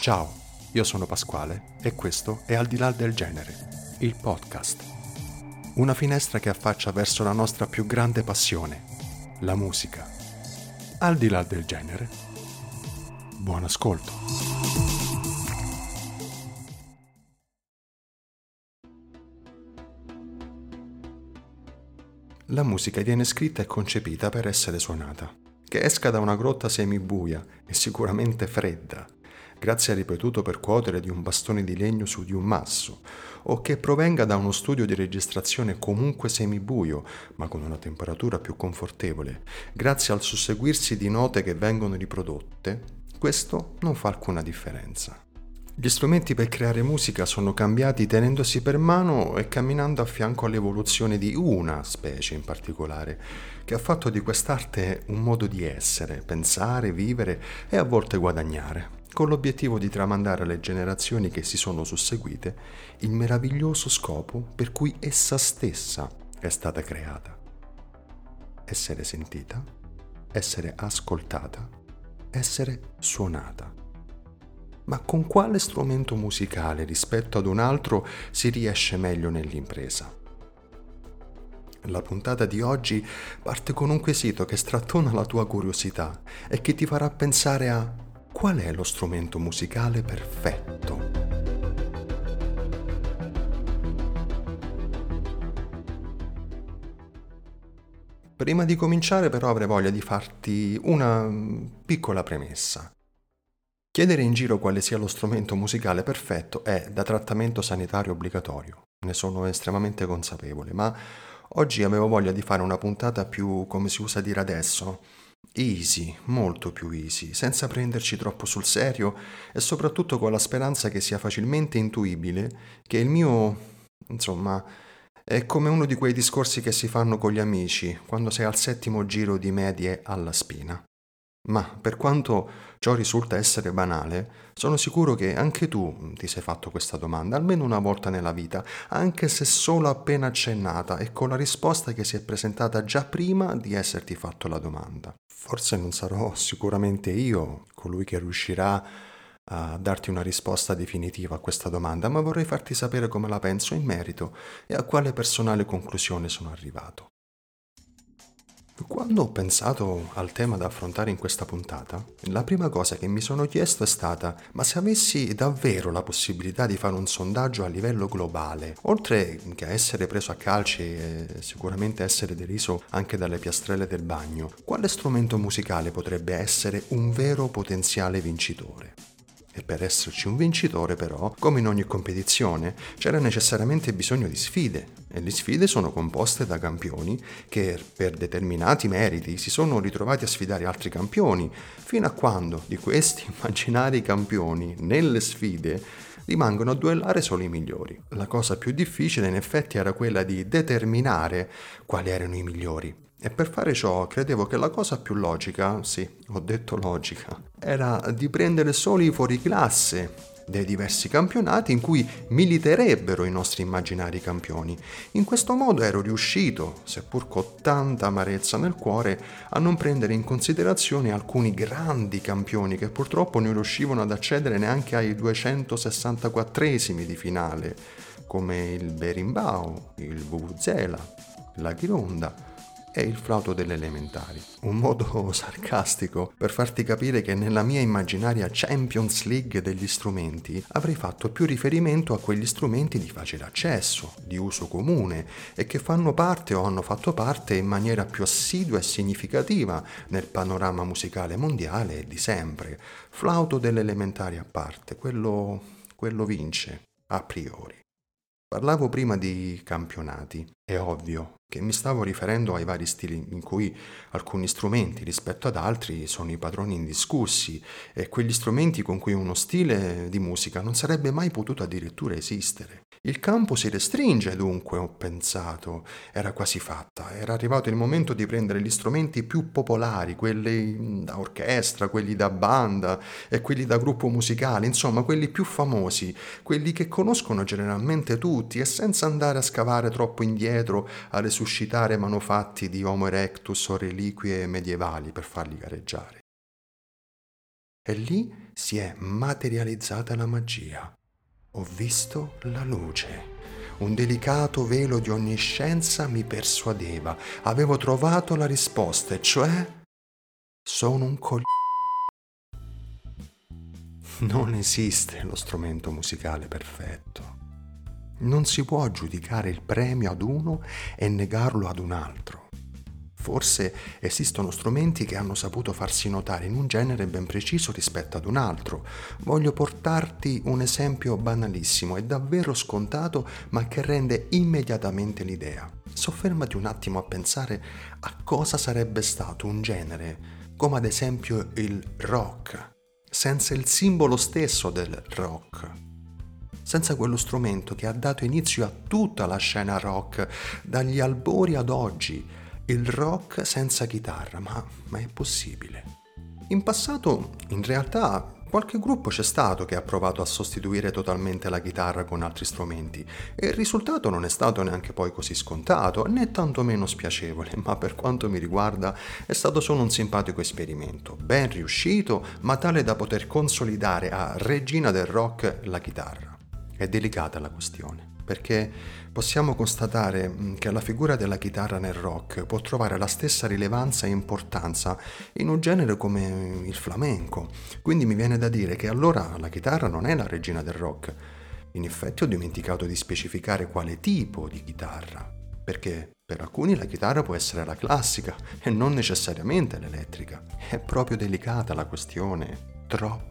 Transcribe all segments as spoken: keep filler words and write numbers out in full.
Ciao, io sono Pasquale e questo è Al di là del genere, il podcast. Una finestra che affaccia verso la nostra più grande passione, la musica. Al di là del genere. Buon ascolto. La musica viene scritta e concepita per essere suonata, che esca da una grotta semibuia e sicuramente fredda, grazie al ripetuto percuotere di un bastone di legno su di un masso, o che provenga da uno studio di registrazione comunque semibuio, ma con una temperatura più confortevole, grazie al susseguirsi di note che vengono riprodotte, questo non fa alcuna differenza. Gli strumenti per creare musica sono cambiati tenendosi per mano e camminando a fianco all'evoluzione di una specie in particolare, che ha fatto di quest'arte un modo di essere, pensare, vivere e a volte guadagnare, con l'obiettivo di tramandare alle generazioni che si sono susseguite il meraviglioso scopo per cui essa stessa è stata creata. Essere sentita, essere ascoltata, essere suonata. Ma con quale strumento musicale rispetto ad un altro si riesce meglio nell'impresa? La puntata di oggi parte con un quesito che strattona la tua curiosità e che ti farà pensare a qual è lo strumento musicale perfetto. Prima di cominciare però avrei voglia di farti una piccola premessa. Chiedere in giro quale sia lo strumento musicale perfetto è da trattamento sanitario obbligatorio, ne sono estremamente consapevole, ma oggi avevo voglia di fare una puntata più, come si usa dire adesso, easy, molto più easy, senza prenderci troppo sul serio e soprattutto con la speranza che sia facilmente intuibile che il mio, insomma, è come uno di quei discorsi che si fanno con gli amici quando sei al settimo giro di medie alla spina. Ma per quanto ciò risulta essere banale, sono sicuro che anche tu ti sei fatto questa domanda almeno una volta nella vita, anche se solo appena accennata e con la risposta che si è presentata già prima di esserti fatto la domanda. Forse non sarò sicuramente io colui che riuscirà a darti una risposta definitiva a questa domanda, ma vorrei farti sapere come la penso in merito e a quale personale conclusione sono arrivato. Quando ho pensato al tema da affrontare in questa puntata, la prima cosa che mi sono chiesto è stata: ma se avessi davvero la possibilità di fare un sondaggio a livello globale, oltre che a essere preso a calci e sicuramente essere deriso anche dalle piastrelle del bagno, quale strumento musicale potrebbe essere un vero potenziale vincitore? E per esserci un vincitore però, come in ogni competizione, c'era necessariamente bisogno di sfide, e le sfide sono composte da campioni che per determinati meriti si sono ritrovati a sfidare altri campioni, fino a quando di questi immaginari campioni nelle sfide rimangono a duellare solo i migliori. La cosa più difficile in effetti era quella di determinare quali erano i migliori. E per fare ciò credevo che la cosa più logica, sì, ho detto logica, era di prendere solo i fuoriclasse dei diversi campionati in cui militerebbero i nostri immaginari campioni. In questo modo ero riuscito, seppur con tanta amarezza nel cuore, a non prendere in considerazione alcuni grandi campioni che purtroppo non riuscivano ad accedere neanche ai duecentosessantaquattresimi di finale, come il Berimbau, il Wuzela, la Gironda e il flauto delle elementari. Un modo sarcastico per farti capire che nella mia immaginaria Champions League degli strumenti avrei fatto più riferimento a quegli strumenti di facile accesso, di uso comune e che fanno parte o hanno fatto parte in maniera più assidua e significativa nel panorama musicale mondiale di sempre. Flauto delle elementari a parte, quello, quello vince a priori. Parlavo prima di campionati, è ovvio che mi stavo riferendo ai vari stili in cui alcuni strumenti rispetto ad altri sono i padroni indiscussi e quegli strumenti con cui uno stile di musica non sarebbe mai potuto addirittura esistere. Il campo si restringe dunque, ho pensato, era quasi fatta, era arrivato il momento di prendere gli strumenti più popolari, quelli da orchestra, quelli da banda e quelli da gruppo musicale, insomma quelli più famosi, quelli che conoscono generalmente tutti e senza andare a scavare troppo indietro, a resuscitare manufatti di Homo erectus o reliquie medievali per farli gareggiare. E lì si è materializzata la magia. Ho visto la luce. Un delicato velo di onniscienza mi persuadeva. Avevo trovato la risposta, e cioè... sono un coglione. Non esiste lo strumento musicale perfetto. Non si può giudicare il premio ad uno e negarlo ad un altro. Forse esistono strumenti che hanno saputo farsi notare in un genere ben preciso rispetto ad un altro. Voglio portarti un esempio banalissimo e davvero scontato, ma che rende immediatamente l'idea. Soffermati un attimo a pensare a cosa sarebbe stato un genere come ad esempio il rock, senza il simbolo stesso del rock, senza quello strumento che ha dato inizio a tutta la scena rock, dagli albori ad oggi, il rock senza chitarra, ma, ma è possibile? In passato, in realtà, qualche gruppo c'è stato che ha provato a sostituire totalmente la chitarra con altri strumenti, e il risultato non è stato neanche poi così scontato, né tantomeno spiacevole, ma per quanto mi riguarda è stato solo un simpatico esperimento, ben riuscito, ma tale da poter consolidare a regina del rock la chitarra. È delicata la questione, perché possiamo constatare che la figura della chitarra nel rock può trovare la stessa rilevanza e importanza in un genere come il flamenco. Quindi mi viene da dire che allora la chitarra non è la regina del rock. In effetti ho dimenticato di specificare quale tipo di chitarra, perché per alcuni la chitarra può essere la classica e non necessariamente l'elettrica. È proprio delicata la questione, troppo.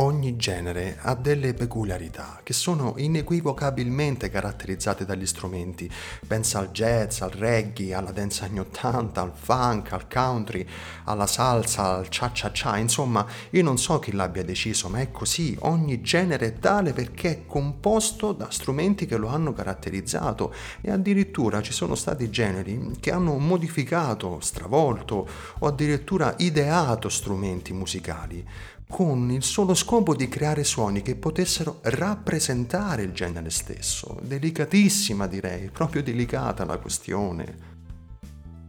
Ogni genere ha delle peculiarità che sono inequivocabilmente caratterizzate dagli strumenti. Pensa al jazz, al reggae, alla danza anni ottanta, al funk, al country, alla salsa, al cha-cha-cha, insomma, io non so chi l'abbia deciso, ma è così. Ogni genere è tale perché è composto da strumenti che lo hanno caratterizzato, e addirittura ci sono stati generi che hanno modificato, stravolto o addirittura ideato strumenti musicali, con il solo scopo di creare suoni che potessero rappresentare il genere stesso. Delicatissima, direi, proprio delicata la questione.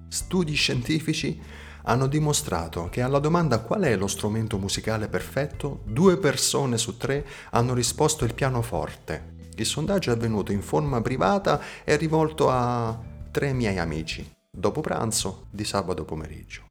Studi scientifici hanno dimostrato che alla domanda qual è lo strumento musicale perfetto, due persone su tre hanno risposto il pianoforte. Il sondaggio è avvenuto in forma privata e è rivolto a tre miei amici, dopo pranzo di sabato pomeriggio.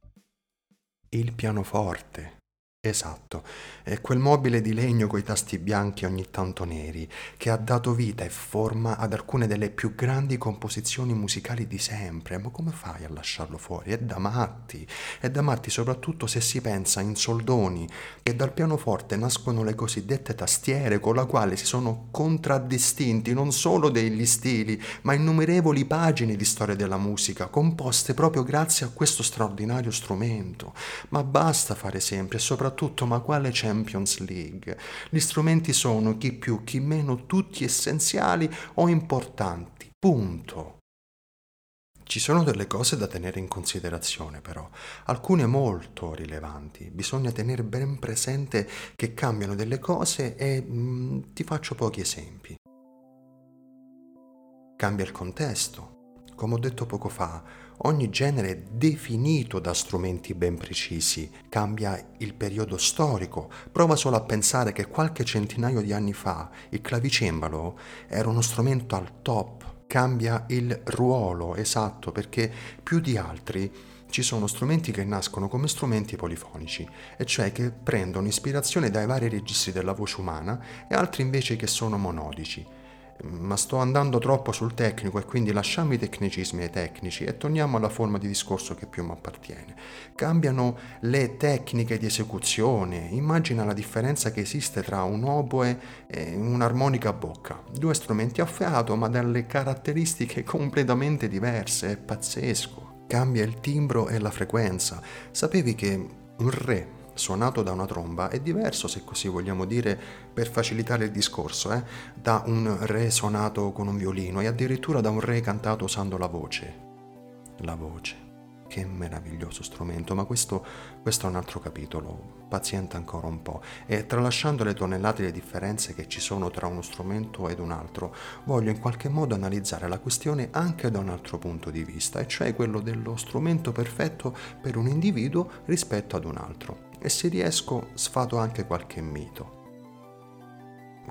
Il pianoforte. Esatto, è quel mobile di legno coi tasti bianchi ogni tanto neri che ha dato vita e forma ad alcune delle più grandi composizioni musicali di sempre. Ma come fai a lasciarlo fuori? È da matti, è da matti soprattutto se si pensa in soldoni, che dal pianoforte nascono le cosiddette tastiere, con la quale si sono contraddistinti non solo degli stili, ma innumerevoli pagine di storia della musica, composte proprio grazie a questo straordinario strumento. Ma basta fare sempre, soprattutto Soprattutto, ma quale Champions League? Gli strumenti sono chi più chi meno tutti essenziali o importanti, punto. Ci sono delle cose da tenere in considerazione però, alcune molto rilevanti. Bisogna tenere ben presente che cambiano delle cose e mh, ti faccio pochi esempi. Cambia il contesto. Come ho detto poco fa, ogni genere è definito da strumenti ben precisi, cambia il periodo storico. Prova solo a pensare che qualche centinaio di anni fa il clavicembalo era uno strumento al top, cambia il ruolo, esatto, perché più di altri ci sono strumenti che nascono come strumenti polifonici, e cioè che prendono ispirazione dai vari registri della voce umana, e altri invece che sono monodici. Ma sto andando troppo sul tecnico, e quindi lasciamo i tecnicismi ai tecnici e torniamo alla forma di discorso che più mi appartiene. Cambiano le tecniche di esecuzione. Immagina la differenza che esiste tra un oboe e un'armonica a bocca, due strumenti a fiato ma dalle caratteristiche completamente diverse. È pazzesco. Cambia il timbro e la frequenza. Sapevi che un re suonato da una tromba è diverso, se così vogliamo dire, per facilitare il discorso, eh? da un re suonato con un violino, e addirittura da un re cantato usando la voce. La voce. Che meraviglioso strumento, ma questo, questo è un altro capitolo. Pazienta ancora un po', e tralasciando le tonnellate di differenze che ci sono tra uno strumento ed un altro, voglio in qualche modo analizzare la questione anche da un altro punto di vista, e cioè quello dello strumento perfetto per un individuo rispetto ad un altro. e se riesco sfato anche qualche mito.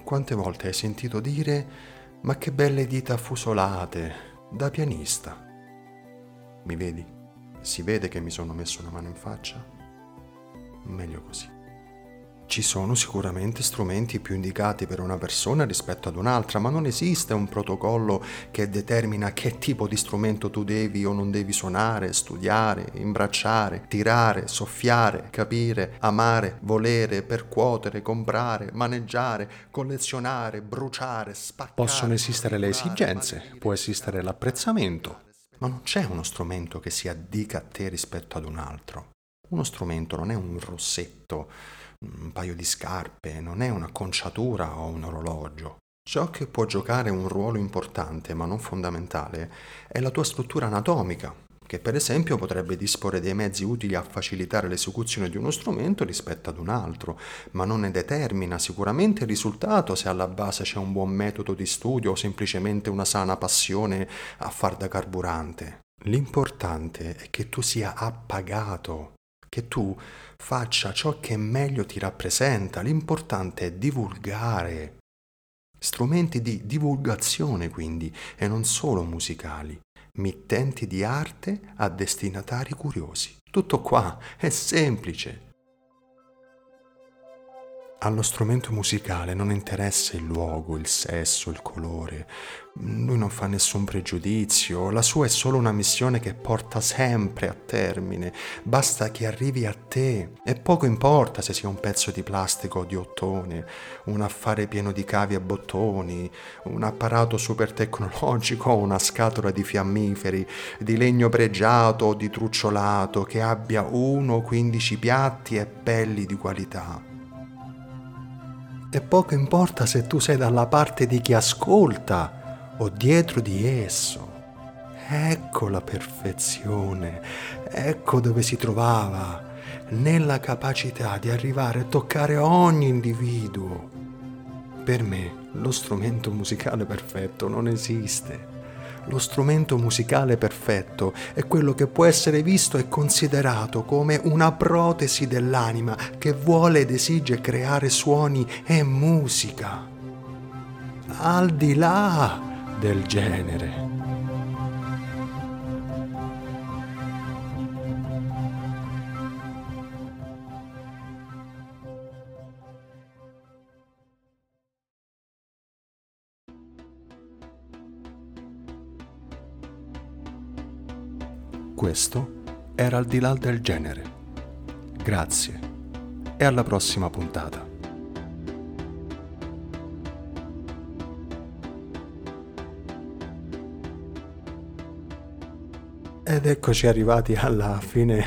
Quante volte hai sentito dire «ma che belle dita fusolate, da pianista». Mi vedi? Si vede che mi sono messo una mano in faccia? Meglio così. Ci sono sicuramente strumenti più indicati per una persona rispetto ad un'altra, ma non esiste un protocollo che determina che tipo di strumento tu devi o non devi suonare, studiare, imbracciare, tirare, soffiare, capire, amare, volere, percuotere, comprare, maneggiare, collezionare, bruciare, spaccare. Possono esistere le esigenze, può esistere l'apprezzamento, ma non c'è uno strumento che si addica a te rispetto ad un altro. Uno strumento non è un rossetto, un paio di scarpe, non è un'acconciatura o un orologio. Ciò che può giocare un ruolo importante, ma non fondamentale, è la tua struttura anatomica, che per esempio potrebbe disporre dei mezzi utili a facilitare l'esecuzione di uno strumento rispetto ad un altro, ma non ne determina sicuramente il risultato se alla base c'è un buon metodo di studio o semplicemente una sana passione a far da carburante. L'importante è che tu sia appagato, che tu faccia ciò che meglio ti rappresenta. L'importante è divulgare. Strumenti di divulgazione, quindi, e non solo musicali. Mittenti di arte a destinatari curiosi. Tutto qua, è semplice. Allo strumento musicale non interessa il luogo, il sesso, il colore. Lui non fa nessun pregiudizio, la sua è solo una missione che porta sempre a termine. Basta che arrivi a te e poco importa se sia un pezzo di plastica o di ottone, un affare pieno di cavi e bottoni, un apparato super tecnologico o una scatola di fiammiferi, di legno pregiato o di trucciolato che abbia uno o quindici piatti e pelli di qualità. E poco importa se tu sei dalla parte di chi ascolta o dietro di esso. Ecco la perfezione, ecco dove si trovava, nella capacità di arrivare a toccare ogni individuo. Per me lo strumento musicale perfetto non esiste. Lo strumento musicale perfetto è quello che può essere visto e considerato come una protesi dell'anima che vuole ed esige creare suoni e musica, al di là del genere. Questo era Al di là del genere. Grazie e alla prossima puntata. Ed eccoci arrivati alla fine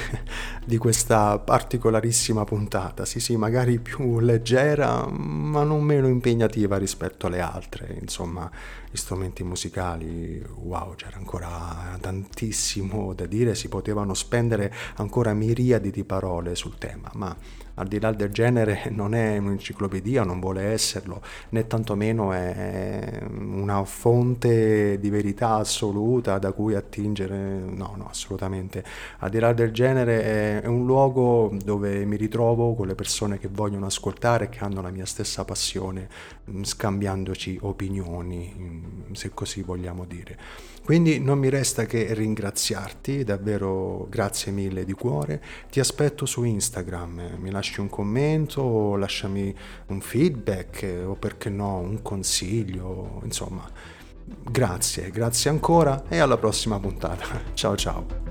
di questa particolarissima puntata, sì sì, magari più leggera, ma non meno impegnativa rispetto alle altre. Insomma, gli strumenti musicali, wow, c'era ancora tantissimo da dire, si potevano spendere ancora miriadi di parole sul tema, ma Al di là del genere non è un'enciclopedia, non vuole esserlo, né tantomeno è una fonte di verità assoluta da cui attingere, no, no, assolutamente. Al di là del genere è un luogo dove mi ritrovo con le persone che vogliono ascoltare e che hanno la mia stessa passione, scambiandoci opinioni, se così vogliamo dire. Quindi non mi resta che ringraziarti, davvero grazie mille di cuore, ti aspetto su Instagram, mi lasci un commento o lasciami un feedback o perché no un consiglio, insomma grazie, grazie ancora e alla prossima puntata, ciao ciao.